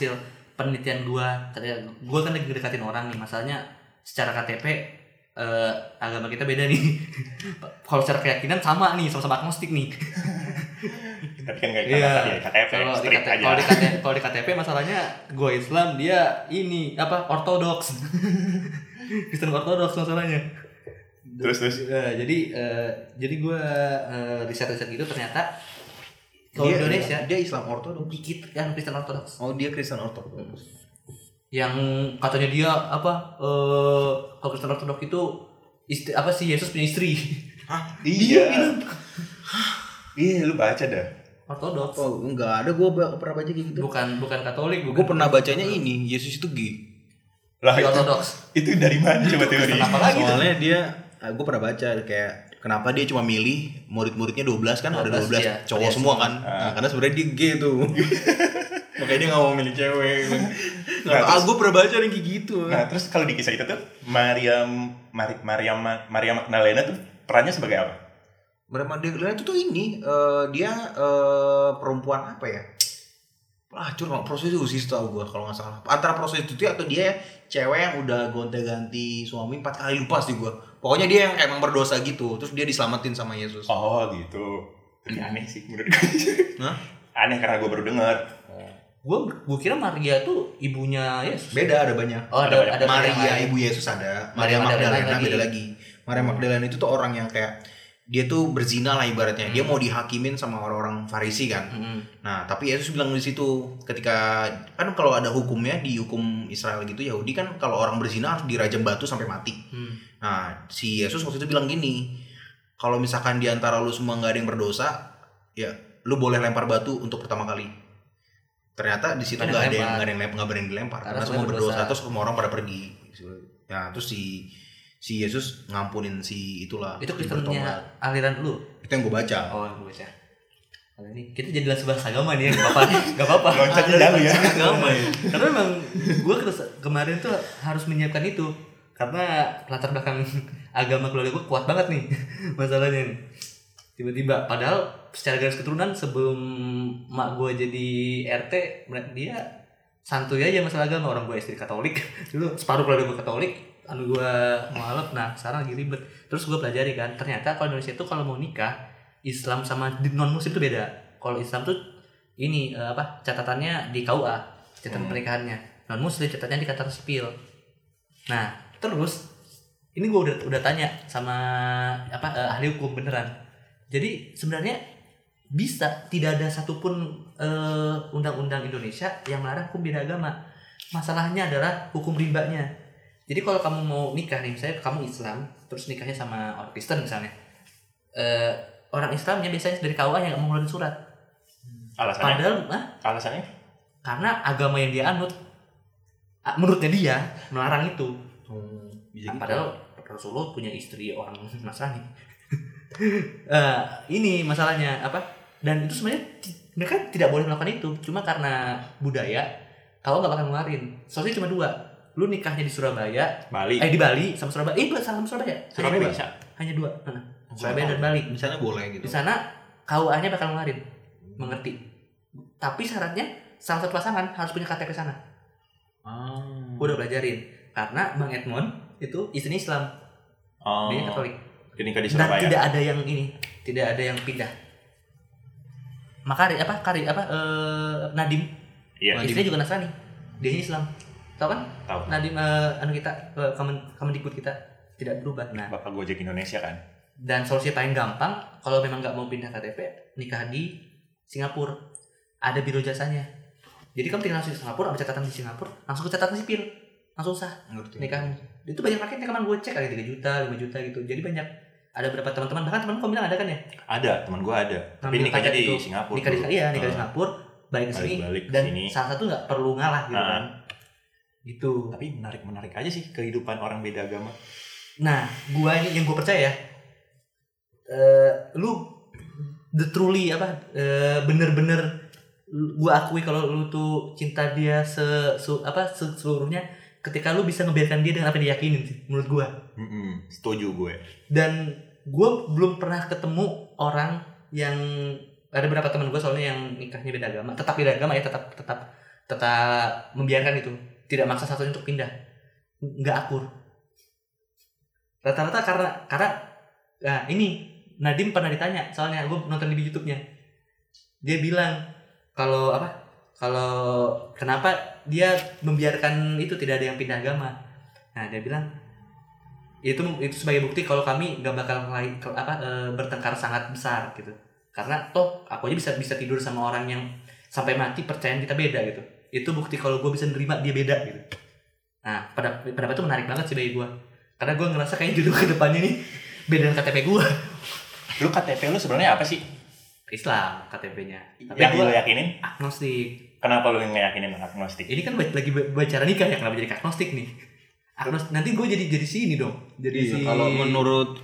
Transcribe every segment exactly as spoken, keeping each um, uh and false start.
hasil penelitian gue, gue kan lagi ngedekatin orang nih, masalahnya secara K T P Uh, agama kita beda nih. Kalau secara keyakinan sama nih, sama-sama agnostik nih. Tapi kan gak kata-kata di K T P, strict aja. Kalau di K T P masalahnya gue Islam, dia ini apa ortodoks, Kristen ortodoks masalahnya. Terus terus. Uh, jadi uh, jadi gue uh, riset-riset gitu ternyata kalau Indonesia dia Islam ortodoks, dikit kan Kristen ortodoks. Oh dia Kristen ortodoks. Yang katanya dia apa eh kalau Kristen Ortodoks itu istri, apa sih Yesus punya istri. Hah? Iya. Iya, lu baca dah. Ortodoks. Oh, enggak ada gua pernah baca kayak gitu. Bukan bukan Katolik, bukan. Gua pernah bacanya ini, Yesus itu gay. Lah itu Ortodoks. Itu dari mana coba teori? Kenapa lagi? Soalnya dia gua pernah baca kayak kenapa dia cuma milih murid-muridnya dua belas kan, ada dua belas iya, cowok semua kan. Nah, karena sebenarnya dia gay tuh. Makanya dia gak mau milih cewek. Nah, ah, gue pernah baca yang kayak gitu. Nah, terus kalau di kisah itu tuh Mariam Mari, Mariam Maria Magdalena tuh perannya sebagai apa? Maria Magdalena itu tuh ini uh, dia uh, perempuan apa ya? Ah, cuma prostitusi tau gue kalau nggak salah. Antara prostitusi atau dia cewek yang udah gonta-ganti suami empat kali lupa sih gue. Pokoknya dia yang emang berdosa gitu. Terus dia diselamatin sama Yesus. Oh gitu. Tapi aneh sih menurut gue. Hah? Aneh karena gue baru dengar. Gue gue kira Maria tuh ibunya Yesus. Beda ada banyak. Oh, ada, ada, ada Maria banyak. Ibu Yesus ada. Maria, Maria Magdalena, Magdalena beda lagi. Maria Magdalena itu tuh orang yang kayak dia tuh berzina lah ibaratnya. Hmm. Dia mau dihakimin sama orang-orang Farisi kan. Hmm. Nah, tapi Yesus bilang di situ ketika kan kalau ada hukumnya di hukum Israel gitu Yahudi kan kalau orang berzina harus dirajam batu sampai mati. Hmm. Nah, si Yesus waktu itu bilang gini. Kalau misalkan di antara lu semua enggak ada yang berdosa, ya lu boleh lempar batu untuk pertama kali. Ternyata di situ nggak ada yang nggak ada yang nggak berani dilempar karena, karena semua berdosa, terus semua orang pada pergi. Nah terus si si Yesus ngampunin si itulah. Itu Kristennya aliran lu? Itu yang gue baca. Oh yang gue baca. Nah, ini kita jadi langsung bahas agama nih, nggak apa-apa, nggak apa-apa. Loncat jauh ya. Agama ya. Karena memang gue kemarin tuh harus menyiapkan itu karena latar belakang agama keluarga gue kuat banget nih masalahnya. Nih. Tiba-tiba padahal secara garis keturunan sebelum mak gua jadi R T dia santuy aja masalah agama, orang gua istri Katolik dulu separuh keluarga gua Katolik, lalu gua mualaf, nah sekarang lagi ribet. Terus gua pelajari kan ternyata kalau Indonesia itu kalau mau nikah Islam sama non muslim itu beda. Kalau Islam tuh ini apa catatannya di K U A, catatan hmm. pernikahannya, non muslim catatannya di Catatan Sipil. Nah terus ini gua udah udah tanya sama apa eh, ahli hukum beneran. Jadi sebenarnya bisa tidak ada satupun uh, undang-undang Indonesia yang melarang hukum beda agama. Masalahnya adalah hukum ribanya. Jadi kalau kamu mau nikah nih, misalnya kamu Islam, terus nikahnya sama orang Kristen misalnya, uh, orang Islamnya biasanya dari K U A yang nggak mau ngeluarin surat. Alasannya? Padahal, ah? Alasannya? Karena agama yang dia anut, menurutnya dia melarang itu. Hmm, nah, padahal Rasulullah punya istri orang Nasrani. Uh, ini masalahnya apa dan itu sebenarnya mereka tidak boleh melakukan itu cuma karena budaya kalau nggak bakal ngeluarin. Soalnya cuma dua, lu nikahnya di Surabaya Bali eh di Bali sama Surabaya eh sama Surabaya Surabaya hanya bisa hanya dua nah, Surabaya dan Bali di sana boleh gitu, di sana K U A-nya bakal ngeluarin mengerti, tapi syaratnya salah satu pasangan harus punya K T P sana. Hmm. Udah belajarin karena Bang Edmond itu istrinya Islam. Oh. Dia Katolik. Dan tidak ada yang ini, tidak ada yang pindah. Maka apa Kari apa eh, Nadim, iya, istrinya juga Nasrani, dia Islam, tau kan? Tau. Nadim eh, anu kita eh, Kemendikbud kita tidak berubah. Nah, Bapak Gojek Indonesia kan. Dan solusi paling gampang kalau memang nggak mau pindah K T P, nikah di Singapura, ada biro jasanya. Jadi kamu tinggal langsung di Singapura, ambil catatan di Singapura, langsung ke catatan sipil, langsung sah nikahnya. Itu banyak paketnya kemarin gue cek ada tiga juta, lima juta gitu, jadi banyak. Ada berapa teman-teman, bahkan teman gue bilang ada kan ya? Ada, teman gue ada. Tapi nikahnya di Singapura. Nikah di iya, nikah di Singapura, balik ke sini dan salah satu nggak perlu ngalah gitu kan. Gitu. Tapi menarik-menarik aja sih kehidupan orang beda agama. Nah, gue yang gue percaya, uh, lu the truly apa uh, bener-bener gue akui kalau lu tuh cinta dia se apa seluruhnya. Ketika lu bisa ngebiarkan dia dengan apa yang diyakinin sih, menurut gue. Mm-mm, setuju gue. Dan gue belum pernah ketemu orang yang ada beberapa teman gue soalnya yang nikahnya beda agama, tetap beda agama ya tetap tetap tetap membiarkan itu, tidak maksa satu untuk pindah, nggak akur. Rata-rata karena karena nah ini Nadim pernah ditanya, soalnya gue nonton di YouTube-nya, dia bilang kalau apa, kalau kenapa dia membiarkan itu tidak ada yang pindah agama. Nah dia bilang itu itu sebagai bukti kalau kami nggak bakal lain apa e, bertengkar sangat besar gitu, karena toh aku aja bisa bisa tidur sama orang yang sampai mati percaya kita beda gitu, itu bukti kalau gue bisa nerima dia beda gitu. Nah pada pendapat itu menarik banget sih bagi gue, karena gue ngerasa kayak judul kedepannya nih beda dengan K T P gue. Lu K T P lu sebenarnya apa sih? Islam K T P-nya. Tapi yang lu yakinin? Agnostik. Kenapa lu ngeyakinin agnostik? Ini kan lagi bicara nikah ya, kenapa jadi agnostik nih? Agnostik, nanti gue jadi jadi sini dong. Jadi iya, si... kalau menurut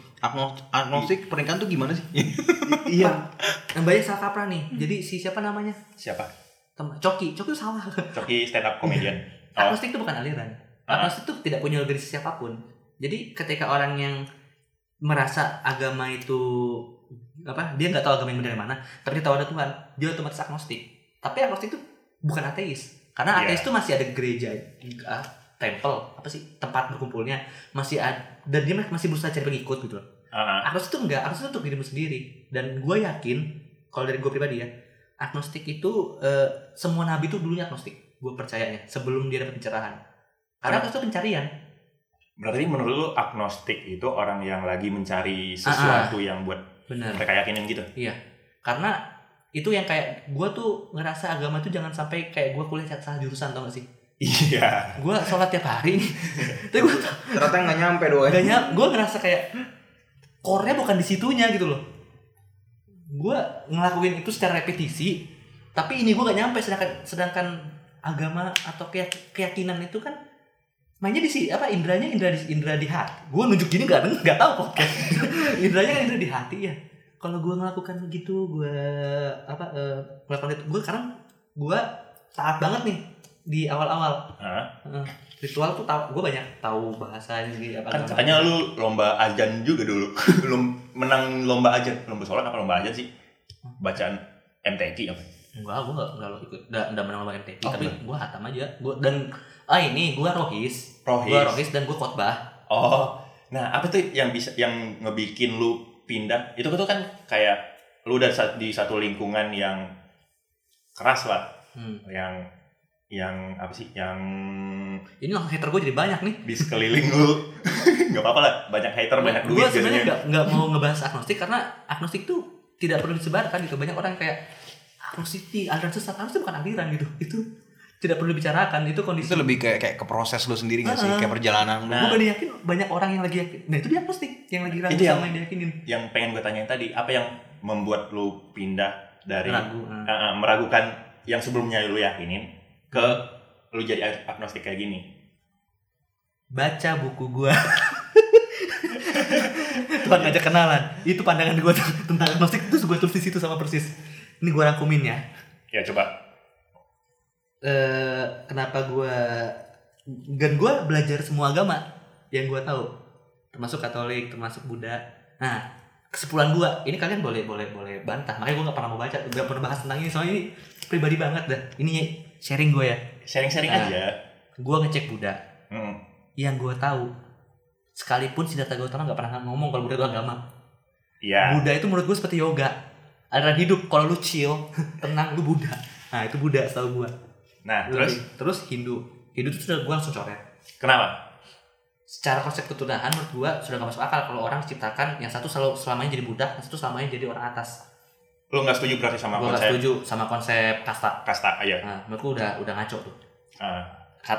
agnostik pernikahan tuh gimana sih? Iya. Nambahnya salah kaprah nih. Jadi si siapa namanya? Siapa? Tem- Coki. Coki itu salah. Coki stand up comedian. Oh. Agnostik itu bukan aliran. Agnostik itu tidak punya organisasi siapapun. Jadi ketika orang yang merasa agama itu apa? Dia enggak tahu agama yang dari mana, tapi dia tahu ada Tuhan. Dia otomatis agnostik. Tapi agnostik itu bukan ateis. Karena ateis itu yeah. masih ada gereja. Tempel apa sih tempat berkumpulnya masih ada, dan dia masih berusaha cari pengikut gitu loh. Uh-huh. Agnostik itu enggak, agnostik itu untuk dirimu sendiri. Dan gue yakin kalau dari gue pribadi ya, agnostik itu uh, semua nabi itu dulunya agnostik. Gue percayanya sebelum dia dapat pencerahan. Karena agnostik itu pencarian. Berarti menurut lu agnostik itu orang yang lagi mencari sesuatu uh-huh. yang buat bener. Mereka yakinin gitu. Iya. Karena itu yang kayak gue tuh ngerasa agama itu jangan sampai kayak gue kuliah salah jurusan, tau gak sih? Iya. Gue sholat tiap hari nih. Tapi gue ternyata nggak nyampe doang. Gak nyampe. Gue ngerasa kayak core-nya bukan di situnya gitu loh. Gue ngelakuin itu secara repetisi. Tapi ini gue nggak nyampe. Sedangkan sedangkan agama atau keyakinan itu kan mainnya di si apa indranya indra di indra di hati. Gue nunjuk gini nggak nggak tahu kok. Indranya kan indra di hati ya. Kalau gue ngelakukan gitu, gue apa uh, melakukan itu. Gue sekarang gue taat banget nih. Di awal-awal huh? uh, ritual tuh tau, gue banyak tahu bahasanya gitu apa. Kan katanya lu lomba azan juga dulu. Belum menang lomba azan, lomba sholat apa lomba azan sih? Bacaan M T Q apa? Enggak, gue enggak enggak lo ikut. Enggak menang lomba M T Q, oh, tapi gue hatam aja. Gue dan ah ini gue rohis. Rohis. Gue rohis dan gue khotbah. Oh. Nah, apa tuh yang bisa yang ngebikin lu pindah? Itu tuh kan kayak lu dari di satu lingkungan yang keras lah. Hmm. Yang yang apa sih yang ini langsung hater gue jadi banyak nih di sekeliling lu. Nggak apa-apa lah, banyak hater nah, banyak duit. Gue sebenarnya nggak nggak mau ngebahas agnostik karena agnostik tuh tidak perlu disebarkan gitu. Banyak orang kayak agnostik aliran sesat, harusnya bukan aliran gitu, itu tidak perlu dibicarakan, itu kondisi. Itu lebih kayak kayak ke proses lu sendiri nggak sih, kayak perjalanan lu. Nah, gue yakin banyak orang yang lagi yakin, nah itu dia agnostik yang lagi ragu sama yang diyakinin. Yang pengen gue tanyain tadi, apa yang membuat lu pindah dari Ragu, uh. Uh, meragukan yang sebelumnya lu yakinin ke lu jadi agnostik kayak gini? Baca buku gua. Tuhan ngajak kenalan. Itu pandangan gua tentang agnostik, terus gua tulis di situ sama persis. Ini gua rangkumin ya. Ya coba. Uh, kenapa gua dan gua belajar semua agama yang gua tahu, termasuk Katolik, termasuk Buddha. Nah, kesimpulan gua, ini kalian boleh boleh boleh bantah. Makanya gua enggak pernah mau baca, enggak pernah bahas tentang ini soalnya ini pribadi banget dah. Ini sharing gue ya, sharing-sharing nah, aja. Gue ngecek Buddha. Mm-hmm. Yang gue tahu, sekalipun Siddhartha Gautama nggak pernah ngomong kalau Buddha itu agama. Yeah. Buddha itu menurut gue seperti yoga, aliran hidup. Kalau lu chill, tenang, lu Buddha. Nah itu Buddha, setahu gue. Nah lu, terus, terus Hindu, Hindu itu sudah gue langsung coret. Kenapa? Secara konsep ketuhanan menurut gue sudah nggak masuk akal kalau orang ciptakan yang satu selalu selamanya jadi Buddha, yang satu selamanya jadi orang atas. Lu nggak setuju berarti sama gua konsep? Gua nggak setuju sama konsep kasta. Kasta, iya. Nah, menurutku udah udah ngaco tuh. Uh.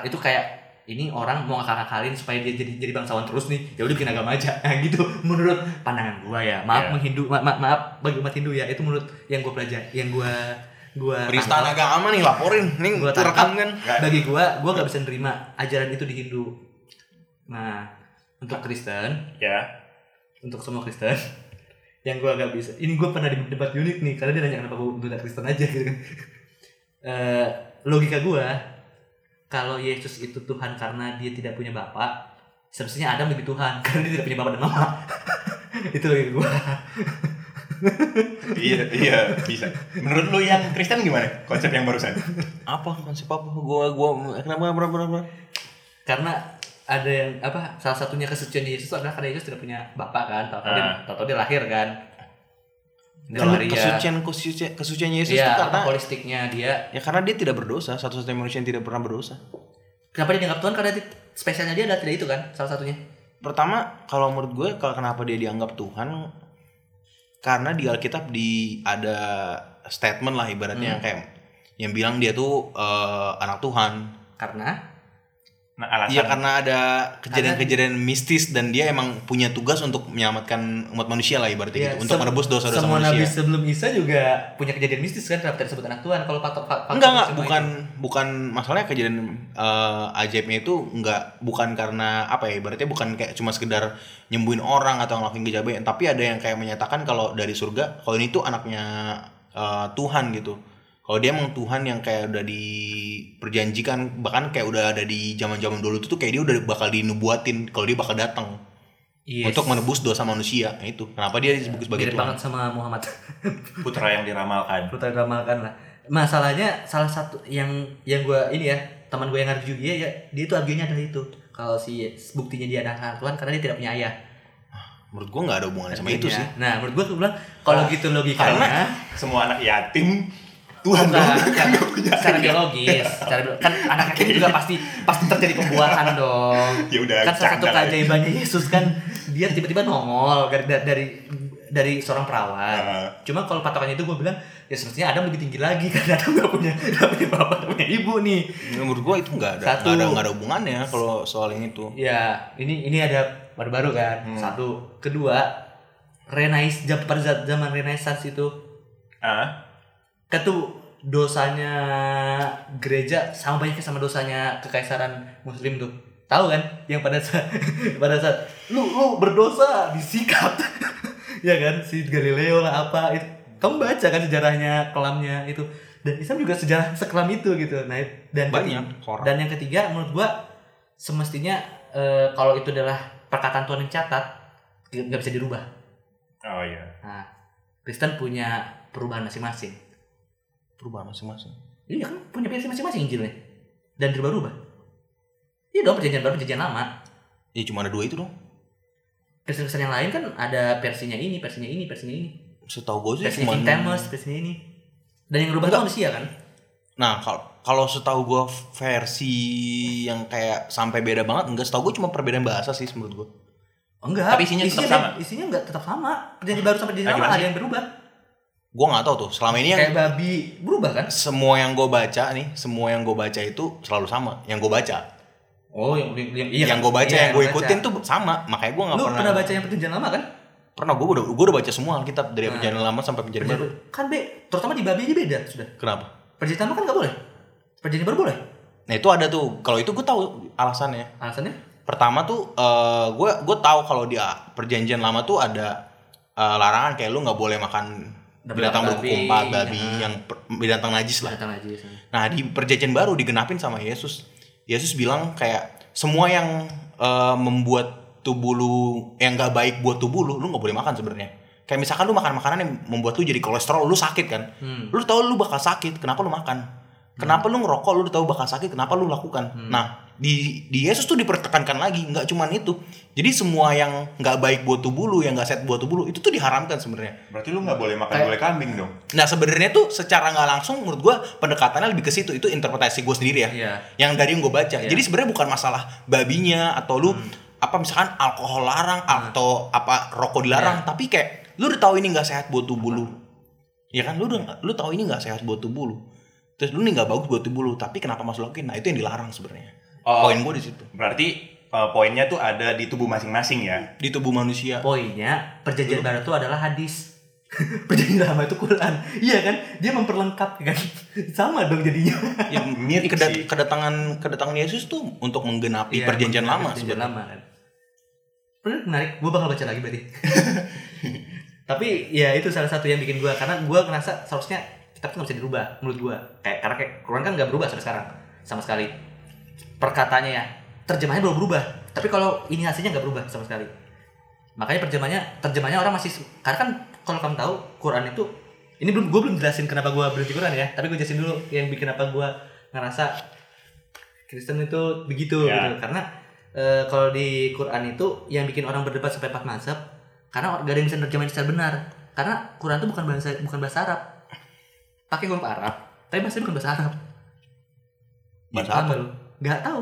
Itu kayak ini orang mau ngakal-ngakalin supaya dia jadi jadi bangsawan terus nih. Ya udah bikin agama aja, nah, gitu. Menurut pandangan gua ya. Maaf yeah. menghindu, ma- ma- maaf bagi umat Hindu ya. Itu menurut yang gua pelajari, yang gua gua. Penistaan agama nih, laporin. Nih gua rekam kan. Bagi gua, gua nggak bisa nerima ajaran itu di Hindu. Nah, untuk Kristen, ya. Yeah. Untuk semua Kristen. Yang gue agak bisa, ini gue pernah di debat unik nih, karena dia nanya kenapa gue budak Kristen aja gitu kan. Uh, logika gue, kalau Yesus itu Tuhan karena dia tidak punya bapak, seharusnya Adam lebih Tuhan karena dia tidak punya bapak dan mama. Itu logika gue. Iya, iya bisa. Menurut lu yang Kristen gimana? Konsep yang barusan? Apa konsep apa? Gua gua kenapa kenapa kenapa? Karena ada yang apa? Salah satunya kesucian Yesus adalah karena Yesus tidak punya bapak kan? Tahu ah. dia, dia lahir kan? Dari kesucian kesucian kesucian Yesus ya, itu karena holistiknya dia. Ya karena dia tidak berdosa, satu-satunya manusia yang tidak pernah berdosa. Kenapa dia dianggap Tuhan? Karena dia, spesialnya dia adalah tidak itu kan? Salah satunya. Pertama, kalau menurut gue kalau kenapa dia dianggap Tuhan? Karena di Alkitab di ada statement lah ibaratnya hmm. kayak yang bilang dia tuh uh, anak Tuhan. Karena? Nah, alasan. Iya karena ada kejadian-kejadian karena... mistis dan dia emang punya tugas untuk menyelamatkan umat manusia lah ibaratnya ya, gitu. Untuk se- merebus dosa-dosa semua manusia. Semua nabi sebelum Isa juga punya kejadian mistis kan kenapa disebut anak Tuhan? Kalau patok patok. Enggak enggak bukan itu. Bukan masalahnya kejadian uh, ajaibnya itu enggak bukan karena apa ya ibaratnya bukan kayak cuma sekedar nyembuhin orang atau ngelakuin kejabain, tapi ada yang kayak menyatakan kalau dari surga kalau ini tuh anaknya uh, Tuhan gitu. Kalau dia emang Tuhan yang kayak udah diperjanjikan, bahkan kayak udah ada di zaman-zaman dulu tuh, tuh kayak dia udah bakal dinubuatin kalau dia bakal datang. Yes. Untuk menebus dosa manusia. Nah, itu kenapa dia disebut sebagai Tuhan. Mirip banget sama Muhammad. Putra yang diramalkan. Putra yang diramalkan lah. Masalahnya salah satu yang yang gue ini ya, teman gue yang ngarju dia ya, dia itu argumennya adalah itu. Kalau si buktinya dia anak Tuhan karena dia tidak punya ayah. Menurut gue gak ada hubungannya sama itu sih. Nah menurut gue gue bilang kalau oh, gitu logikanya karena semua anak yatim Tuhan dong, kan secara biologis, secara biologis, kan anak yatim juga pasti pasti terjadi pembuahan dong. Ya udah, kan salah satu keajaibannya Yesus kan dia tiba-tiba nongol dari dari, dari seorang perawan. Uh. Cuma kalau patokannya itu gue bilang ya seharusnya Adam lebih tinggi lagi karena Adam nggak punya nggak punya bapak, nggak punya ibu nih. Menurut gue itu nggak ada satu, nggak ada, nggak ada hubungannya kalau soal ini tuh. Ya ini ini ada baru-baru kan. Hmm. Satu, kedua Renais pada zaman Renaissance itu. Uh. Ketu dosanya gereja sama banyaknya sama dosanya kekaisaran Muslim tuh. Tahu kan? Yang pada saat pada saat lu lu berdosa disikat. Ya kan? Si Galileo lah apa itu. Kamu baca kan sejarahnya, kelamnya itu. Dan Islam juga sejarah sekelam itu gitu. Nah, dan banyak ketiga, dan yang ketiga menurut gua semestinya e, kalau itu adalah perkataan Tuhan yang catat enggak bisa dirubah. Oh iya. Nah, Kristen punya perubahan masing-masing. Perubahan masing-masing. Iya kan punya versi masing-masing Injilnya. Dan berubah-ubah. Iya dong perjanjian baru perjanjian lama. Iya cuma ada dua itu dong. Versi-versi yang lain kan ada versinya ini, versinya ini, versinya ini. Setahu gue sih cuma Times, versinya ini. Dan yang berubah itu manusia kan. Nah, kalau kalau setahu gue versi yang kayak sampai beda banget enggak, setahu gue cuma perbedaan bahasa sih menurut gue. Enggak. Tapi isinya, isinya tetap sama. Isinya enggak tetap sama. Perjanjian baru sampai perjanjian lama ada yang berubah. Gue nggak tahu tuh selama ini yang kayak babi berubah kan semua yang gue baca nih semua yang gue baca itu selalu sama yang gue baca oh yang yang, iya, yang gue baca iya, yang gue ikutin baca. Tuh sama makanya gue nggak pernah pernah baca yang perjanjian lama kan pernah gue udah gue udah baca semua Alkitab dari nah, perjanjian lama sampai perjanjian baru kan be terutama di babi aja beda sudah kenapa perjanjian lama kan nggak boleh perjanjian baru boleh nah itu ada tuh kalau itu gue tahu alasannya alasannya pertama tuh uh, gue gue tahu kalau di perjanjian lama tuh ada uh, larangan kayak lu nggak boleh makan binatang berkuku empat babi yang binatang najis lah. Binatang najis. Nah di perjanjian baru digenapin sama Yesus. Yesus bilang kayak semua yang uh, membuat tubuh lu yang nggak baik buat tubuh lu, lu nggak boleh makan sebenarnya. Kayak misalkan lu makan makanan yang membuat lu jadi kolesterol, lu sakit kan? Hmm. Lu tahu lu bakal sakit, kenapa lu makan? Kenapa hmm. lu ngerokok, lu tahu bakal sakit, kenapa lu lakukan? Hmm. Nah di di Yesus tuh dipertekankan lagi, nggak cuman itu. Jadi semua yang nggak baik buat tubuh lu, yang nggak sehat buat tubuh lu, itu tuh diharamkan sebenarnya. Berarti lu nggak boleh makan kayak, boleh kambing dong. Nah sebenarnya tuh secara nggak langsung menurut gue pendekatannya lebih ke situ. Itu interpretasi gue sendiri ya. Yeah. Yang dari yang gue baca. Yeah. Jadi sebenarnya bukan masalah babinya atau lu hmm. apa misalkan alkohol larang hmm. atau apa rokok dilarang. Yeah. Tapi kayak lu udah tahu ini nggak sehat buat tubuh lu. Ya kan lu udah lu tahu ini nggak sehat buat tubuh lu. Terus lu nih nggak bagus buat tubuh lu. Tapi kenapa masuk lakuin? Nah itu yang dilarang sebenarnya. Oh, poin gue di situ. Berarti Uh, poinnya tuh ada di tubuh masing-masing ya. Di tubuh manusia. Poinnya perjanjian baru tuh adalah hadis. Perjanjian lama itu Quran. Iya kan? Dia memperlengkap kan. Sama dong jadinya. Ya mirip kedat- sih. Kedatangan kedatangan Yesus tuh untuk menggenapi ya, perjanjian lama perjanjian lama kan. Menarik. Gue bakal baca lagi berarti. Tapi ya itu salah satu yang bikin gue karena gue ngerasa seharusnya kitab tuh gak bisa dirubah menurut gue. Kayak karena kayak Quran kan gak berubah sampai sekarang sama sekali. Perkataannya ya. Terjemahannya belum berubah, tapi kalau ini hasilnya nggak berubah sama sekali. Makanya terjemahannya, terjemahannya orang masih, karena kan kalau kamu tahu Quran itu, ini belum gue belum jelasin kenapa gue berhenti Quran ya, tapi gue jelasin dulu yang bikin apa gue ngerasa Kristen itu begitu ya. Gitu karena e, kalau di Quran itu yang bikin orang berdebat sampai empat mazhab karena gak ada yang bisa nerjemahin secara benar, karena Quran itu bukan bahasa bukan bahasa Arab, pakai huruf Arab tapi bahasanya bukan bahasa Arab. Bahasa apa? Gak tau,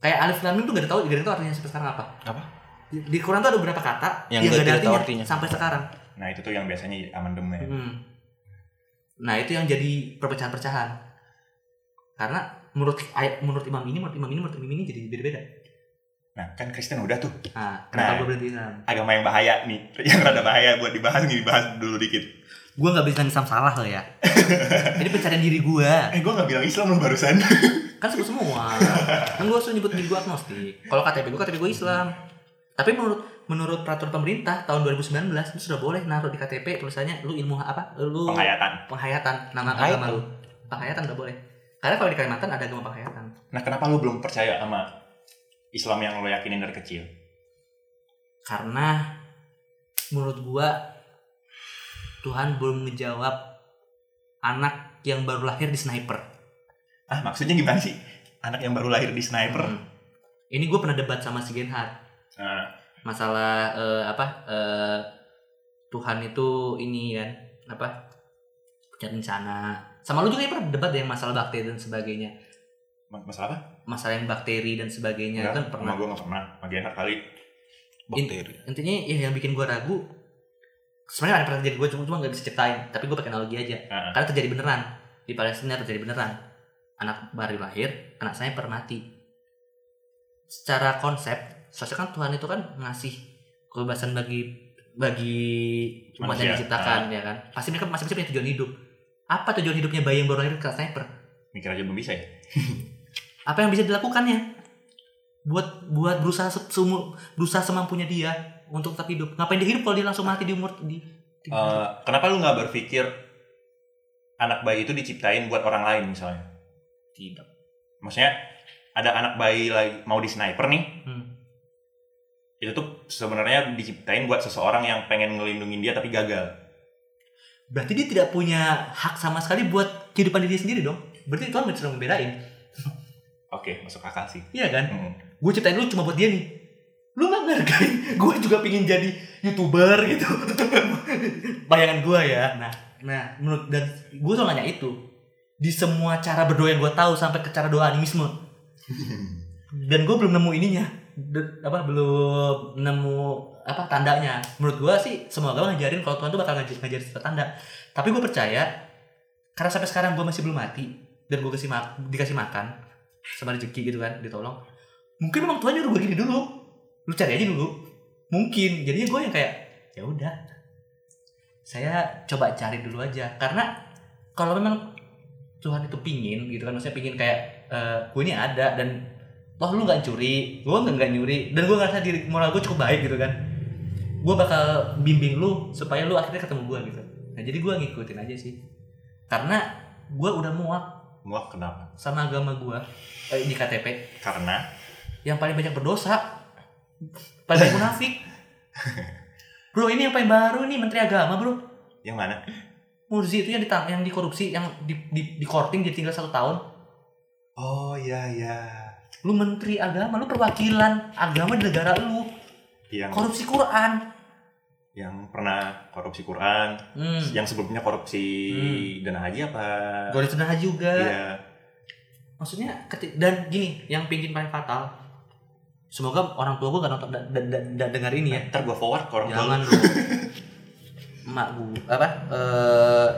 kayak alif lam mim tuh gak tau gak tau artinya sampai sekarang apa apa di, di Quran tuh ada beberapa kata yang, yang gak ada artinya, artinya sampai sekarang. Nah itu tuh yang biasanya amandemen. Hmm. Nah itu yang jadi perpecahan-perpecahan. Karena menurut ayat, menurut imam ini, menurut imam ini, menurut imam ini jadi beda-beda. Nah kan Kristen udah tuh. Nah, kenapa nah, gue berhenti Islam? Agama yang bahaya nih, yang rada bahaya buat dibahas nih, dibahas dulu dikit. Gue nggak bilang Islam salah loh ya. Ini pencarian diri gue. Eh gue nggak bilang Islam loh barusan. Kan sebut semua. Kan gue suruh nyebut diri gue agnostik. Kalau K T P gue, K T P gue Islam. Tapi menurut Menurut peraturan pemerintah tahun dua ribu sembilan belas itu sudah boleh naruh di K T P tulisannya lu ilmu apa? Lu penghayatan. Penghayatan nama penghayatan. Agama lu. Penghayatan enggak boleh. Karena kalau di Kalimantan ada agama penghayatan. Nah, kenapa lu belum percaya sama Islam yang lu yakinin dari kecil? Karena menurut gua Tuhan belum menjawab anak yang baru lahir di sniper. Ah, maksudnya gimana sih? Anak yang baru lahir di sniper? Hmm. Ini gua pernah debat sama si Genhard. Nah. Masalah uh, apa uh, Tuhan itu ini kan apa punya rencana. Sama lu juga pernah debat yang masalah bakteri dan sebagainya. Masalah apa? Masalah yang bakteri dan sebagainya. Enggak, kan pernah. Sama gue nggak pernah. Magianak kali. Bakteri. In, intinya ya, yang bikin gue ragu. Sebenarnya ada pernah terjadi gue cuma cuma nggak bisa ceritain. Tapi gue pakai analogi aja. Uh-huh. Karena terjadi beneran di Palestina terjadi beneran. Anak baru lahir, anak saya pernah mati. Secara konsep. Soalnya kan Tuhan itu kan ngasih kebebasan bagi bagi umat yang diciptakan, ya kan. Pasti mereka masing-masing punya tujuan hidup. Apa tujuan hidupnya bayi yang baru lahir kelas sniper? Mikir aja belum bisa ya. Apa yang bisa dilakukannya? Buat buat berusaha seumur berusaha semampunya dia untuk tetap hidup. Ngapain dia hidup kalau dia langsung mati di umur di? di uh, kenapa lu nggak berpikir anak bayi itu diciptain buat orang lain misalnya? Tidak. Maksudnya ada anak bayi lagi mau di sniper nih. Hmm. Itu tuh sebenarnya diciptain buat seseorang yang pengen ngelindungin dia tapi gagal. Berarti dia tidak punya hak sama sekali buat kehidupan diri sendiri dong. Berarti Tuhan mencoba membedain. Oke, masuk akal sih. Iya kan? Mm. Gue ciptain lu cuma buat dia nih. Lu gak ngerti. Gue juga pingin jadi YouTuber gitu. Bayangan gue ya. Nah, nah menurut dan gue soal nanya itu. Di semua cara berdoa yang gue tahu sampai ke cara doa animisme. Dan gue belum nemu ininya. De, apa belum nemu apa tandanya. Menurut gue sih semua agama ngajarin kalau Tuhan tuh bakal ngajarin, ngajarin tanda. Tapi gue percaya karena sampai sekarang gue masih belum mati dan gue kasih ma- dikasih makan sama rezeki gitu kan, ditolong. Mungkin memang Tuhan nyuruh gue gini dulu, lu cari aja dulu. Mungkin jadinya gue yang kayak ya udah saya coba cari dulu aja. Karena kalau memang Tuhan itu pingin gitu kan, maksudnya pingin kayak uh, gue ini ada dan toh lu nggak curi, gue nggak nggak nyuri, dan gue ngerasa diri moral gue cukup baik gitu kan, gue bakal bimbing lu supaya lu akhirnya ketemu gue gitu. Nah jadi gue ngikutin aja sih, karena gue udah muak. Muak kenapa? Sama agama gue eh, di K T P. Karena? Yang paling banyak berdosa, paling munafik. Bro ini yang paling baru nih menteri agama bro. Yang mana? Mursi itu yang ditang, yang dikorupsi, yang di di di korting jadi tinggal satu tahun. Oh iya iya. Lu menteri agama, lu perwakilan agama di negara lu. Yang korupsi Quran. Yang pernah korupsi Quran, hmm. yang sebelumnya korupsi hmm. dana haji apa? Korupsi dana haji juga. Iya. Maksudnya dan gini, yang pingin paling fatal. Semoga orang tua gua enggak nonton dan d- d- d- dengar ini ya. Entar gua forward ke orang tua. Jangan lu. Emak gua apa? Uh,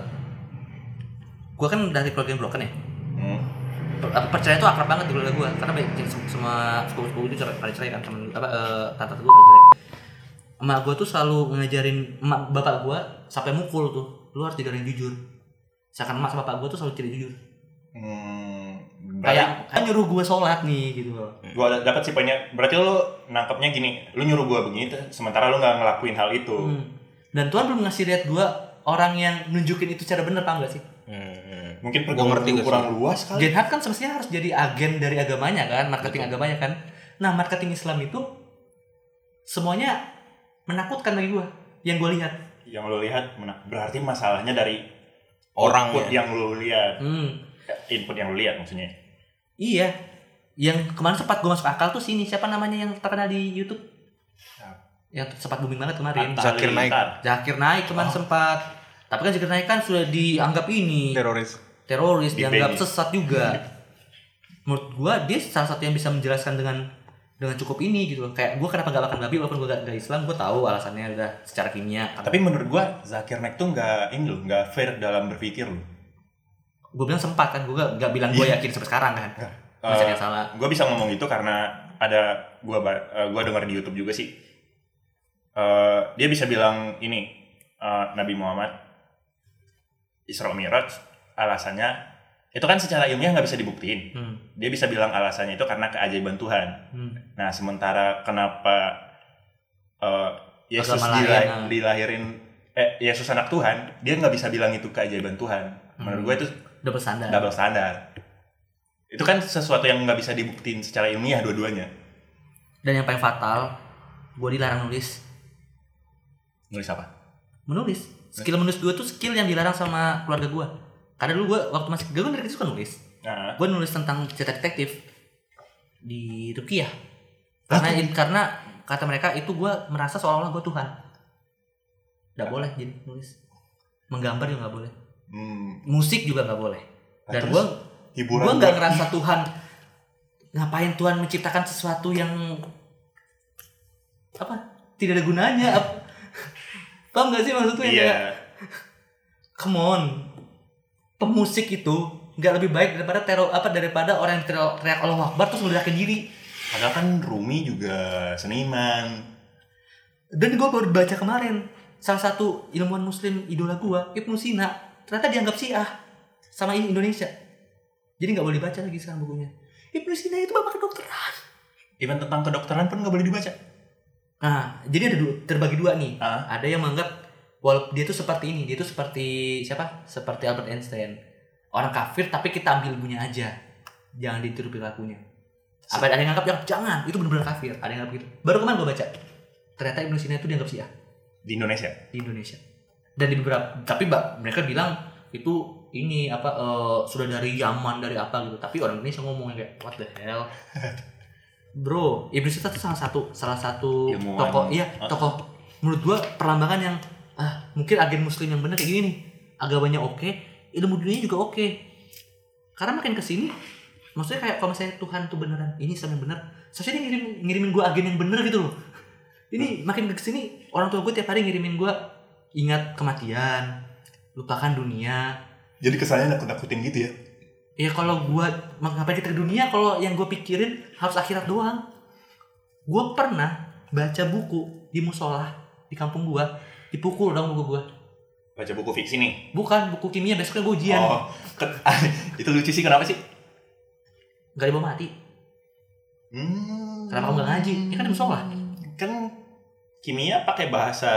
gua kan dari keluarga yang broken ya. Hmm. Perceraian itu akrab banget di keluarga gue karena semua sepupu-sepupu itu pada cerai kan, temen apa uh, tante gue pada cerai. Emak gue tuh selalu ngajarin emak bapak gue sampai mukul tuh, lu harus jadi orang yang jujur. Seakan emak sama bapak gue tuh selalu jadi jujur. Hmm, kayak kan nyuruh gue sholat nih gitu. Gue dapat sih banyak. Berarti lu nangkepnya gini, lu nyuruh gue begini, sementara lu nggak ngelakuin hal itu. Hmm. Dan Tuhan belum ngasih lihat gue orang yang nunjukin itu cara bener, paham gak sih? Hmm, mungkin pergaulan kurang luas kali. Genhard kan semestinya harus jadi agen dari agamanya kan, marketing. Betul. Agamanya kan. Nah, marketing Islam itu semuanya menakutkan bagi gua yang gua lihat. yang lu lihat menang. Berarti masalahnya dari orang input ya. yang lu lihat. Hmm. Input yang lu lihat maksudnya. Iya. Yang kemarin sempat gue masuk akal tuh sini. Siapa namanya yang terkenal di YouTube? Siapa? Yang sempat booming banget kemarin. Atali. Zakir Naik. Zakir Naik kemarin oh. sempat. Tapi kan Zakir Naik kan sudah dianggap ini teroris. Teroris di dianggap P. sesat juga. Menurut gue dia salah satu yang bisa menjelaskan dengan dengan cukup ini gitu. Kayak gue kenapa gak makan babi walaupun gue gak, gak Islam, gue tahu alasannya udah secara kimia. Tapi menurut gue Zakir Naik tuh nggak ini loh, nggak fair dalam berpikir loh. Gue bilang sempat kan, gue gak, gak bilang gue yakin sampai sekarang kan. Uh, Masih yang salah. Gue bisa ngomong itu karena ada gue uh, gue dengar di YouTube juga sih. Uh, dia bisa bilang ini uh, Nabi Muhammad Isra Mi'raj alasannya. Itu kan secara ilmiah gak bisa dibuktiin. Hmm. Dia bisa bilang alasannya itu karena keajaiban Tuhan. Hmm. Nah sementara kenapa uh, Yesus dilah- dilahirin eh, Yesus anak Tuhan, dia gak bisa bilang itu keajaiban Tuhan. Menurut hmm. gue itu double standard. double standard Itu kan sesuatu yang gak bisa dibuktiin secara ilmiah dua-duanya. Dan yang paling fatal, gue dilarang nulis. Nulis apa? Menulis. Skill menulis gue tuh skill yang dilarang sama keluarga gue. Karena dulu gue waktu masih gue dari kecil suka nulis, uh-huh. gue nulis tentang cerita detektif di Rukiah. Karena uh-huh. karena kata mereka itu gue merasa seolah-olah gue Tuhan. Gak uh-huh. boleh jadi nulis, menggambar juga gak boleh, hmm. musik juga gak boleh. Dan gue gue nggak ngerasa Tuhan. Ngapain Tuhan menciptakan sesuatu yang apa? Tidak ada gunanya. Paham gak sih maksudnya? Iya. Yeah. Come on. Pemusik itu nggak lebih baik daripada teror apa daripada orang yang teriak Allahu Akbar terus meledakin diri. Padahal kan Rumi juga seniman. Dan gue baru baca kemarin salah satu ilmuwan Muslim idola gue Ibnu Sina ternyata dianggap Syiah sama Indonesia. Jadi nggak boleh dibaca lagi sekarang bukunya. Ibnu Sina itu bapak kedokteran. Even tentang kedokteran pun nggak boleh dibaca. Nah, jadi ada du- terbagi dua nih. Uh. Ada yang menganggap walaupun dia tuh seperti ini, dia tuh seperti siapa? Seperti Albert Einstein. Orang kafir tapi kita ambil ilmunya aja. Jangan ditiru perilakunya. Apa ada yang nganggap yang jangan, itu benar-benar kafir. Ada yang nganggap gitu. Baru kemarin gue baca. Ternyata Ibnu Sina itu dianggap Syiah di Indonesia. Di Indonesia. Dan di beberapa tapi mbak, mereka bilang itu ini apa uh, sudah dari Yaman dari apa gitu. Tapi orang Indonesia ngomongnya kayak what the hell. Bro, Ibnu Sina itu salah satu salah satu Ilmuwan. tokoh iya, tokoh menurut gue perlambangan yang ah mungkin agen muslim yang benar kayak gini nih, agamanya oke, okay, ilmu dunianya juga oke. Okay. Karena makin kesini, maksudnya kayak kalau misalnya Tuhan tuh beneran, ini Islam yang bener, seharusnya dia ngirim, ngirimin gue agen yang bener gitu loh. Ini hmm. makin kesini, orang tua gue tiap hari ngirimin gue, ingat kematian, lupakan dunia. Jadi kesannya nakut-nakutin gitu ya? Iya kalau gue, ngapain kita ke dunia kalau yang gue pikirin harus akhirat doang. Gue pernah baca buku di musola di kampung gue, dipukul dong buku gue. Baca buku fiksi nih? Bukan, buku kimia, besoknya gue ujian. Oh, ke- itu lucu sih, kenapa sih? Gak dibawa mati. Hmm. Kenapa kamu gak ngaji? Ya kan di musola. Kan kimia pakai bahasa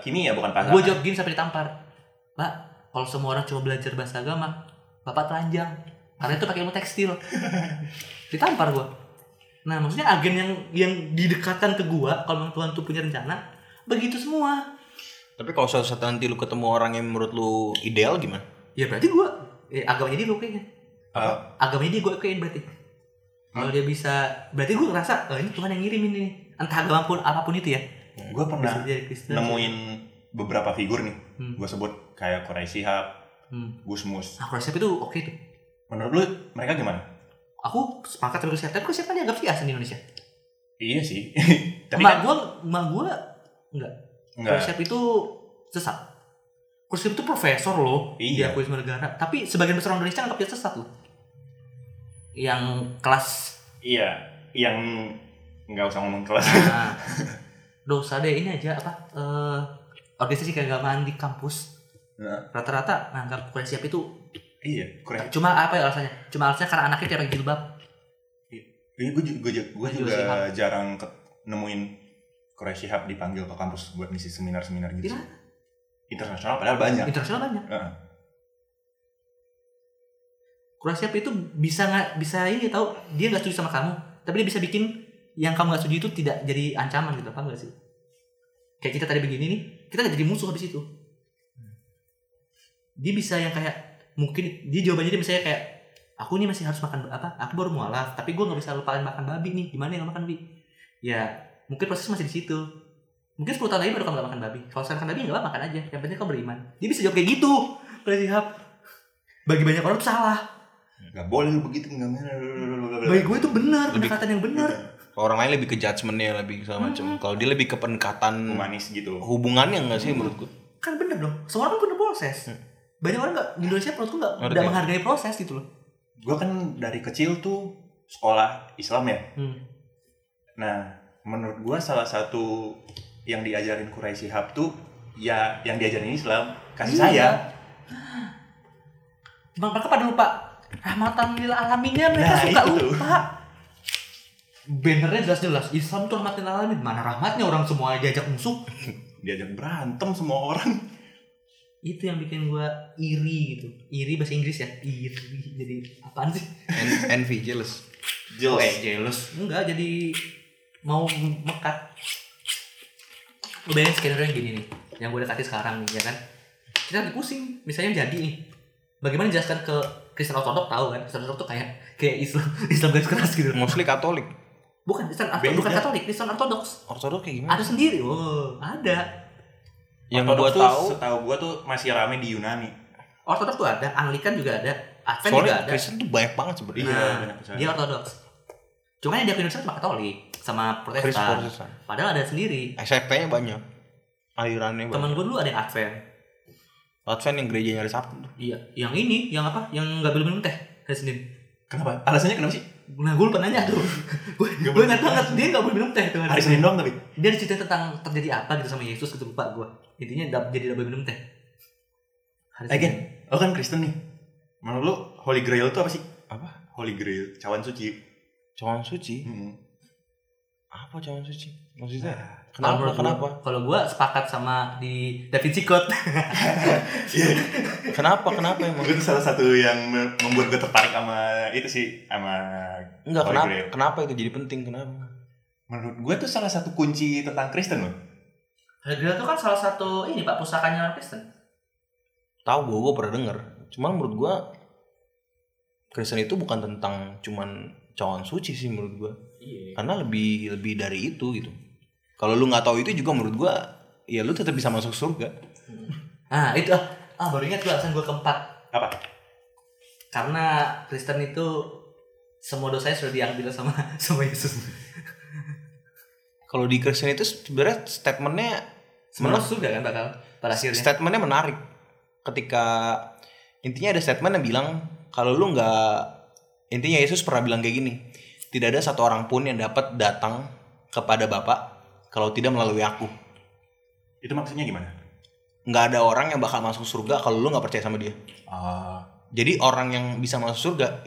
kimia, bukan bahasa. Gue jawab gini sampai ditampar. Pak, kalau semua orang cuma belajar bahasa agama, Bapak telanjang. Karena itu pakai ilmu tekstil. Ditampar gue. Nah, maksudnya agen yang yang didekatkan ke gue, kalau Tuhan tuh punya rencana, begitu semua. Tapi kalau suatu saat nanti lu ketemu orang yang menurut lu ideal gimana? Ya berarti gue eh, agamanya dia gue kayaknya. Uh. Agamanya dia gue kayakin berarti. Hmm? Kalau dia bisa, berarti gue ngerasa oh, ini Tuhan yang ngirimin ini. Entah agama pun apapun itu ya. Nah, gue pernah nemuin beberapa figur nih. Hmm. Gue sebut kayak Quraish Shihab, hmm. Gusmus. Nah, Quraish Shihab itu oke okay tuh. Menurut lu mereka gimana? Aku sepakat sama Quraish Shihab. Tapi Quraish Shihab kan dianggap Syiah di Indonesia. Iya sih. Tapi emak gue, emak gue enggak. Quraish itu sesat. Quraish itu profesor loh, iya. Dia kuis negara. Tapi sebagian besar orang Indonesia nganggap dia sesat loh. Yang kelas. Iya, yang nggak usah ngomong kelas. Nah, dosa deh ini aja apa? Uh, organisasi keagamaan di kampus. Nah. Rata-rata nganggap Quraish itu. Iya. Quraish. Cuma apa ya alasannya? Cuma alasannya karena anaknya tiap pakai jilbab. Iya, gue juga, gue juga jarang ke, nemuin Quraish Shihab dipanggil ke kampus buat ngisi seminar-seminar gitu. Iya. Internasional padahal banyak. Internasional banyak. Heeh. Uh-uh. Quraish Shihab itu bisa enggak bisa ini tahu dia enggak setuju sama kamu, tapi dia bisa bikin yang kamu enggak setuju itu tidak jadi ancaman gitu, paham enggak sih? Kayak kita tadi begini nih, kita enggak jadi musuh habis itu. dia bisa yang kayak mungkin dia jawabannya dia misalnya kayak, aku nih masih harus makan apa? Aku baru mualaf, tapi gue nggak bisa lupain makan babi nih. Gimana ya nggak makan babi? Ya mungkin proses masih di situ. Mungkin sepuluh tahun lagi baru kamu nggak makan babi. Kalau sekarang makan babi nggak apa-apa, makan aja. Yang penting kau beriman. Dia bisa jawab kayak gitu. Quraish Shihab. Bagi banyak orang itu salah. Nggak boleh lu begitu, nggak benar. Bagi gue itu benar, pendekatan yang benar. Kalau orang lain lebih ke judgementnya, lebih segala macam. Hmm. Kalau dia lebih ke pendekatan humanis gitu. Hubungannya nggak sih hmm. menurutku? Kan benar dong. Semua orang kan punya proses. Hmm. Banyak orang nggak, Indonesia menurutku nggak nggak menghargai proses gitu loh. Gue kan dari kecil tuh sekolah Islam ya. Hmm. Nah, menurut gue salah satu yang diajarin Quraish Shihab tuh ya yang diajarin Islam, kasih sayang. Bang, mereka pada lupa rahmatan lil alaminnya, mereka nah, suka lupa. Benernya jelas-jelas Islam tuh rahmatin alamin, mana rahmatnya orang semua diajak musuh, diajak berantem semua orang. Itu yang bikin gue iri gitu. Iri bahasa Inggris ya, iri. Jadi apaan sih? En- envy, jealous. Jealous. Oh, eh, jealous. Enggak, jadi mau mekat. Lu bayangin skenario yang gini nih, yang gue dekati sekarang nih, ya kan? Kita lagi pusing, misalnya jadi nih. Bagaimana jelaskan ke Kristen Ortodok, tahu kan? Kristen Ortodok tuh kayak kayak Islam, Islam garis keras gitu. Mostly Katolik. Bukan, Kristen Ortodok, bukan Katolik, Kristen Ortodoks. Ortodok kayak gimana? Ada sendiri, oh, ada. Yang gue tahu, setahu gue tuh masih rame di Yunani. Ortodoks tuh ada, Anglikan juga ada, Advent soalnya juga ada. Kristen tuh banyak banget sebenarnya. Nah, iya, dia Ortodoks. Cuma yang di Indonesia cuma Katolik sama Protestan. Protestan. Padahal ada sendiri. S F P-nya banyak. Alirannya banyak. Temen gue dulu ada yang Advent. Advent yang gerejanya hari Sabtu. Iya, yang ini, yang apa? Yang enggak boleh minum teh hari Senin. Kenapa? Alasannya kenapa sih? Nah, gue lupa nanya tuh. Gue ingat banget dia enggak boleh minum teh tuh hari Senin doang tapi. Dia diceritain tentang terjadi apa gitu sama Yesus gitu, lupa gue. Intinya jadi enggak boleh minum teh. Again, lo kan Kristen nih. Menurut lo Holy Grail itu apa sih? Apa? Holy Grail, cawan suci. Cawan suci? Hmm. Apa cawan suci? Maksudnya? Nah, kenapa? Kenapa? Kalau gue sepakat sama di Da Vinci Code. Kenapa? Kenapa emang? Itu salah satu yang membuat gue tertarik sama itu sih, sama enggak, Holy kenapa, Grail. Kenapa itu jadi penting? Kenapa? Menurut gue itu salah satu kunci tentang Kristen loh. Holy Grail itu kan salah satu ini pak pusakanya orang Kristen. Tahu gue, gue pernah denger. Cuman menurut gue Kristen itu bukan tentang cuman cawan suci sih menurut gue. Iya. Karena lebih lebih dari itu gitu. Kalau lu nggak tahu itu juga menurut gue, ya lu tetap bisa masuk surga. Ah itu ah, ah baru ingat gue alasan gue keempat. Apa? Karena Kristen itu semua dosanya sudah diambil sama sama Yesus. Kalau di Kristen itu sebenarnya statementnya sebenarnya surga kan bakal pada akhirnya. Statementnya menarik. Ketika intinya ada statement yang bilang kalau lu nggak, intinya Yesus pernah bilang kayak gini, tidak ada satu orang pun yang dapat datang kepada Bapa kalau tidak melalui aku. Itu maksudnya gimana? Nggak ada orang yang bakal masuk surga kalau lu nggak percaya sama dia. Uh. Jadi orang yang bisa masuk surga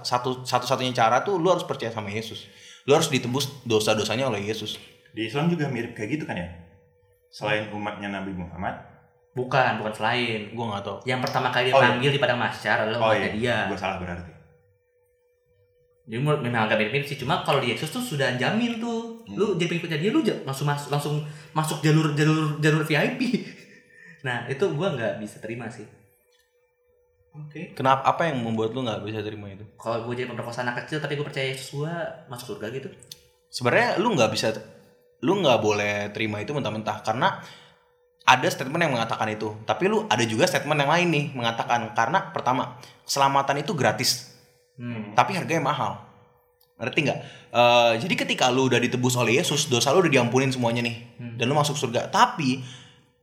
satu satu-satunya cara tuh lu harus percaya sama Yesus. Lu harus ditebus dosa-dosanya oleh Yesus. Di Islam juga mirip kayak gitu kan ya? Selain umatnya Nabi Muhammad. Bukan, bukan selain. Gue gak tau. Yang pertama kali dia oh, panggil iya. di Padang Mahsyar adalah umatnya oh, iya. dia. Gue salah berarti. Jadi memang agak mirip-mirip sih. Cuma kalau di Yesus tuh sudah jamin tuh. Hmm. Lu jadi pengikutnya dia, lu langsung masuk, langsung masuk jalur jalur jalur V I P. Nah itu gue gak bisa terima sih. Oke. Okay. Kenapa? Apa yang membuat lu gak bisa terima itu? Kalau gue jadi pemerkosa anak kecil tapi gue percaya Yesus, gue masuk surga gitu. Sebenarnya lu gak bisa, lu gak boleh terima itu mentah-mentah. Karena ada statement yang mengatakan itu, tapi lu ada juga statement yang lain nih mengatakan karena pertama keselamatan itu gratis, hmm. tapi harganya mahal, ngerti nggak? Uh, jadi ketika lu udah ditebus oleh Yesus, dosa lu udah diampunin semuanya nih, hmm. dan lu masuk surga. Tapi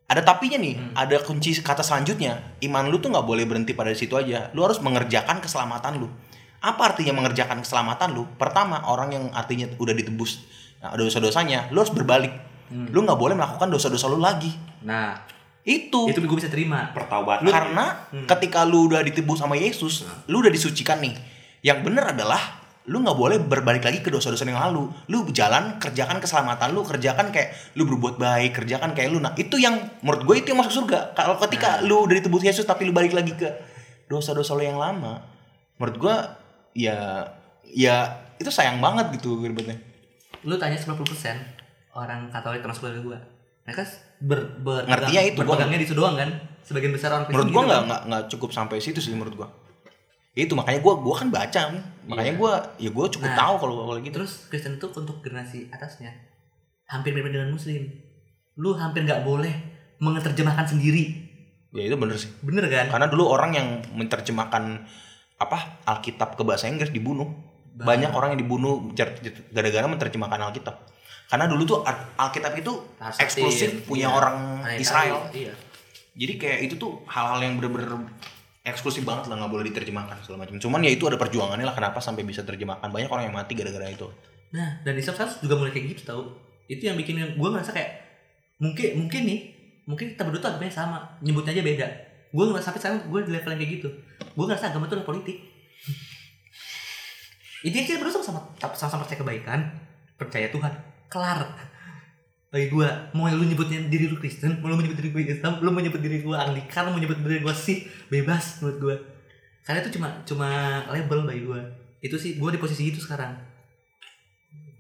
ada tapinya nih, hmm. ada kunci kata selanjutnya, iman lu tuh nggak boleh berhenti pada situ aja, lu harus mengerjakan keselamatan lu. Apa artinya mengerjakan keselamatan lu? Pertama orang yang artinya udah ditebus, nah, dosa-dosanya, lu harus berbalik. Hmm. Lu nggak boleh melakukan dosa-dosa lu lagi. Nah, itu. Itu gue bisa terima. Pertobatan. Karena hmm. ketika lu udah ditebus sama Yesus, hmm. lu udah disucikan nih. Yang benar adalah lu nggak boleh berbalik lagi ke dosa-dosa yang lalu. Lu jalan, kerjakan keselamatan lu, kerjakan kayak lu berbuat baik, kerjakan kayak lu. Nah, itu yang menurut gue itu yang masuk surga. Kalau ketika nah. lu udah ditebus Yesus tapi lu balik lagi ke dosa-dosa lu yang lama, menurut gue ya ya itu sayang banget gitu. Lu tanya sembilan puluh persen orang Katolik termasuk gue, mereka ber, ber, ngertinya itu berpegangnya di situ doang kan, sebagian besar orang menurut gue nggak nggak nggak cukup sampai situ sih menurut gue. Itu makanya gue gue kan baca, makanya gue ya gue cukup nah, tahu kalau kalau gitu. Terus Kristen itu untuk generasi atasnya hampir mirip dengan Muslim, lu hampir nggak boleh menerjemahkan sendiri. Ya itu bener sih. Bener kan? Karena dulu orang yang menerjemahkan apa Alkitab ke bahasa Inggris dibunuh. Banyak, Banyak orang yang dibunuh gara-gara menerjemahkan Alkitab. Karena dulu tuh Alkitab itu Tarsatin, eksklusif punya iya, orang Israel. Iya. Jadi kayak itu tuh hal-hal yang bener-bener eksklusif banget lah, nggak boleh diterjemahkan segala macam. Cuman ya itu ada perjuangannya lah kenapa sampai bisa terjemahkan. Banyak orang yang mati gara-gara itu. Nah, dan Islam sekarang juga mulai kayak gitu tau. Itu yang bikin gue ngerasa kayak mungkin mungkin nih mungkin kita berdua tuh agamanya sama, nyebutnya aja beda. Gue ngerasa sampai sekarang gue di level yang kayak gitu. Gue ngerasa agama itu adalah politik. Intinya kita berdua sama sama percaya kebaikan, percaya Tuhan, kelar. Bagi gue, mau lu nyebutnya diri lu Kristen, mau lu nyebut diri gue Islam, lu mau nyebut diri gue Anglikan, mau nyebut diri gue Sikh, bebas menurut gue. Karena itu cuma cuma label bagi gue. Itu sih gue di posisi itu sekarang.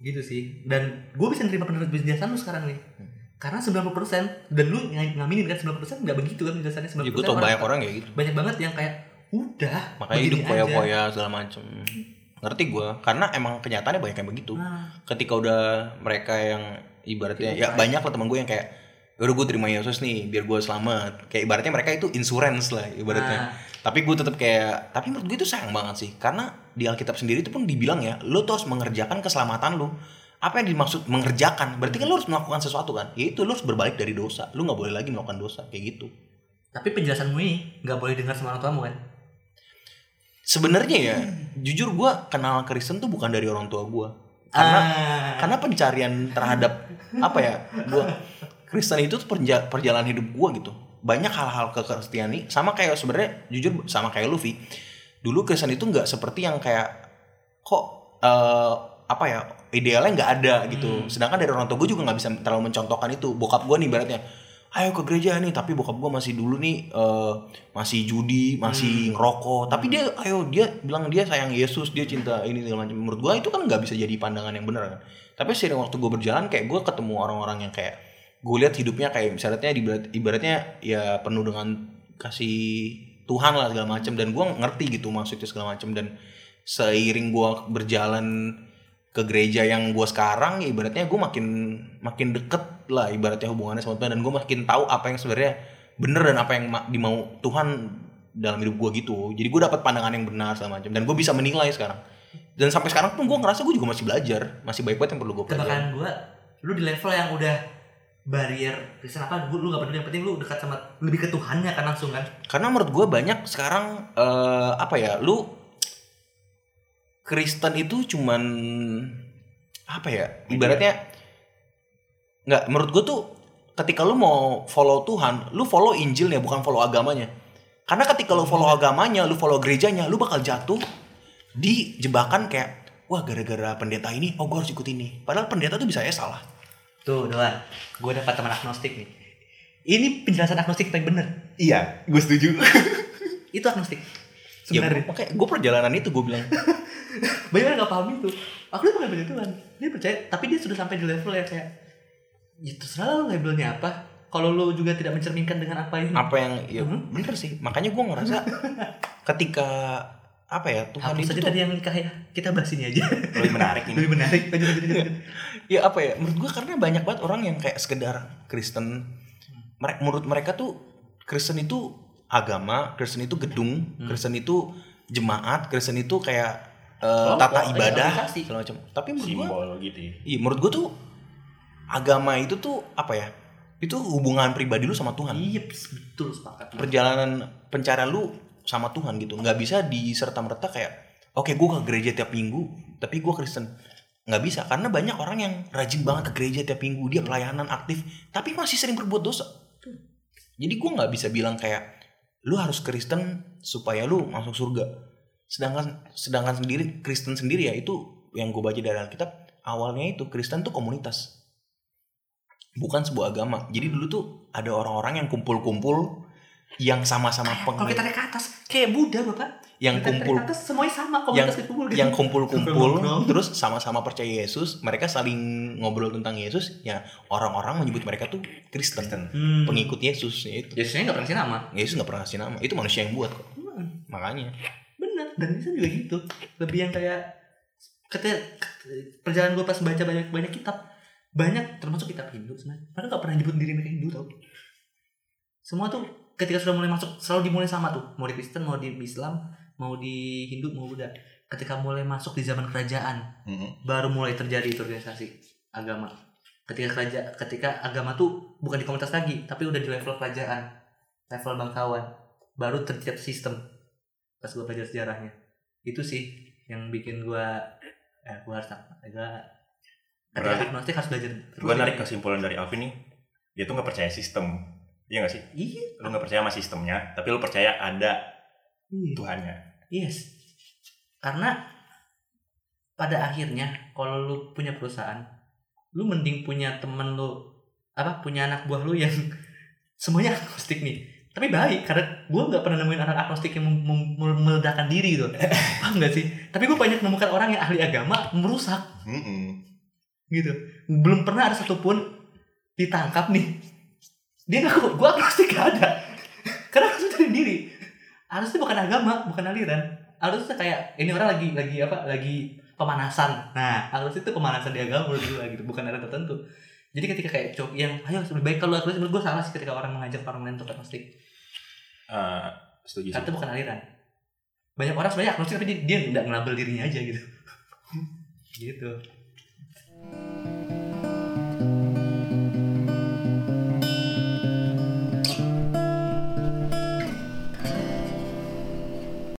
Gitu sih. Dan gue bisa nerima pendapat penjelasan lu sekarang nih. Karena sembilan puluh persen dan lu ngaminin kan sembilan puluh persen enggak begitu kan penjelasannya sembilan puluh persen. Ya gue tau banyak orang kayak gitu. Banyak banget yang kayak udah makanya hidup poya-poya segala macem. Ngerti gue, karena emang kenyataannya banyak yang begitu. Nah. Ketika udah mereka yang ibaratnya ya banyak lah teman gue yang kayak udah gue terima Yesus nih biar gue selamat. Kayak ibaratnya mereka itu insurance lah ibaratnya. Nah. Tapi gue tetap kayak tapi menurut gue itu sayang banget sih. Karena di Alkitab sendiri itu pun dibilang ya, lu tuh harus mengerjakan keselamatan lu. Apa yang dimaksud mengerjakan? Berarti kan lo harus melakukan sesuatu kan? Ya itu lo harus berbalik dari dosa. Lo gak boleh lagi melakukan dosa. Kayak gitu. Tapi penjelasanmu ini gak boleh dengar sama orang tuamu kan? Sebenarnya ya, hmm. jujur gue kenal Kristen tuh bukan dari orang tua gue. Karena ah. karena pencarian terhadap apa ya? Gue Kristen itu tuh perja- perjalanan hidup gue gitu. Banyak hal-hal kekristiani. Sama kayak sebenarnya jujur sama kayak Luffy. Dulu Kristen itu gak seperti yang kayak kok uh, apa ya idealnya nggak ada gitu, hmm. sedangkan dari orang tua gue juga nggak bisa terlalu mencontohkan itu. Bokap gue nih ibaratnya ayo ke gereja nih, tapi bokap gue masih dulu nih uh, masih judi, masih hmm. ngerokok, tapi hmm. dia ayo dia bilang dia sayang Yesus, dia cinta ini segala macam. Menurut gue itu kan nggak bisa jadi pandangan yang benar kan. Tapi sering waktu gue berjalan kayak gue ketemu orang-orang yang kayak gue lihat hidupnya kayak misalnya ibaratnya ya penuh dengan kasih Tuhan lah segala macam, dan gue ngerti gitu maksudnya segala macam. Dan seiring gue berjalan ke gereja yang gue sekarang ya ibaratnya gue makin makin deket lah ibaratnya hubungannya sama Tuhan, dan gue makin tahu apa yang sebenarnya bener dan apa yang dimau Tuhan dalam hidup gue gitu. Jadi gue dapat pandangan yang benar sama macam, dan gue bisa menilai sekarang. Dan sampai sekarang pun gue ngerasa gue juga masih belajar, masih banyak banget yang perlu gue pelajari. Tebakan gue, lu di level yang udah barrier Kristen apa, lu gak peduli, yang penting lu dekat sama lebih ke Tuhannya kan langsung kan. Karena menurut gue banyak sekarang uh, apa ya lu Kristen itu cuman apa ya ibaratnya nggak, menurut gue tuh ketika lu mau follow Tuhan lu follow Injilnya bukan follow agamanya. Karena ketika lu follow agamanya, lu follow gerejanya, lu bakal jatuh di jebakan kayak wah gara-gara pendeta ini oh gue harus ikut ini, padahal pendeta tuh bisa ya salah tuh doang. Gue dapat teman agnostik nih, ini penjelasan agnostik paling bener. Iya gue setuju. Itu agnostik sebenarnya ya, gue perjalanan itu gue bilang. Banyak orang gak paham itu. Aku dia bukan percaya Tuhan, dia percaya, tapi dia sudah sampai di level yang kayak ya terserah lo labelnya apa. Kalau lo juga tidak mencerminkan dengan apa ini, apa yang ya hmm? bener sih. Makanya gue ngerasa ketika apa ya Tuhan itu tuh, tadi yang nikah ya kita bahas ini aja lebih menarik ini. Lebih menarik lanjut, lanjut, lanjut. Ya apa ya menurut gue karena banyak banget orang yang kayak sekedar Kristen. Menurut mereka tuh Kristen itu agama, Kristen itu gedung, hmm. Kristen itu jemaat, Kristen itu kayak Uh, Lompo, tata ibadah segala macam. Tapi menurut gue gitu ya. Iya, menurut gue tuh agama itu tuh apa ya? Itu hubungan pribadi lu sama Tuhan. Iya, betul sepakat. Perjalanan pencarian lu sama Tuhan gitu. Enggak bisa diserta-merta kayak oke, okay, gue ke gereja tiap minggu, tapi gue Kristen. Enggak bisa karena banyak orang yang rajin banget ke gereja tiap minggu, dia pelayanan aktif, tapi masih sering berbuat dosa. Jadi gue enggak bisa bilang kayak lu harus Kristen supaya lu masuk surga. Sedangkan sedangkan sendiri Kristen sendiri ya itu yang gue baca dari Alkitab awalnya itu Kristen tuh komunitas bukan sebuah agama. Jadi dulu tuh ada orang-orang yang kumpul-kumpul yang sama-sama kayak, pengen. Kalau kita naik ke atas kayak Buddha Bapak. Yang kita kumpul atas, semuanya sama komunitas yang, kumpul, gitu. Yang kumpul-kumpul terus sama-sama percaya Yesus, mereka saling ngobrol tentang Yesus. Ya orang-orang menyebut mereka tuh Kristen, hmm. pengikut Yesus itu. Yesusnya nggak pernah kasih nama. Yesus nggak pernah kasih nama. Itu manusia yang buat kok. Hmm. Makanya. Bener. Dan Yesus juga gitu. Lebih yang kayak ketika perjalanan gue pas baca banyak banyak kitab, banyak termasuk kitab Hindu sebenarnya. Mereka nggak pernah nyebut diri mereka Hindu tau. Semua tuh ketika sudah mulai masuk selalu dimulai sama tuh, mau di Kristen, mau di Islam, mau di Hindu, mau Buddha. Ketika mulai masuk di zaman kerajaan, mm-hmm. baru mulai terjadi itu organisasi agama. Ketika kerajaan, ketika agama tuh bukan di komunitas lagi, tapi udah di level kerajaan, level bangsawan, baru tercipta sistem. Pas gue belajar sejarahnya, itu sih yang bikin gue, eh gue harus agak ketika agnostik harus belajar. Gue narik kesimpulan dari Alvin nih, dia tuh nggak percaya sistem. Iya gak sih? Iya. Lu gak percaya sama sistemnya, tapi lu percaya ada iya. Tuhannya. Yes. Karena pada akhirnya kalau lu punya perusahaan, lu mending punya temen lu, apa, punya anak buah lu yang semuanya agnostik nih. Tapi baik, karena gue gak pernah nemuin anak agnostik yang mem- mem- meledakkan diri gitu. Paham gak sih? Tapi gue banyak menemukan orang yang ahli agama merusak. Mm-mm. Gitu. Belum pernah ada satupun ditangkap nih dia ngaku, gue agnostik gak ada. Karena harus dari diri. Harusnya bukan agama, bukan aliran. Harusnya kayak, ini orang lagi lagi apa, lagi pemanasan. Nah, harusnya itu pemanasan di agama menurut gue gitu. Bukan aliran tertentu. Jadi ketika kayak, cok, yang, ayo lebih baik kalau agnostik. Menurut gue salah sih ketika orang mengajak orang lain untuk agnostik. Uh, setuju sih. Itu bukan aliran. Banyak orang sebenarnya agnostik tapi dia, dia gak ngelabel dirinya aja gitu. Gitu.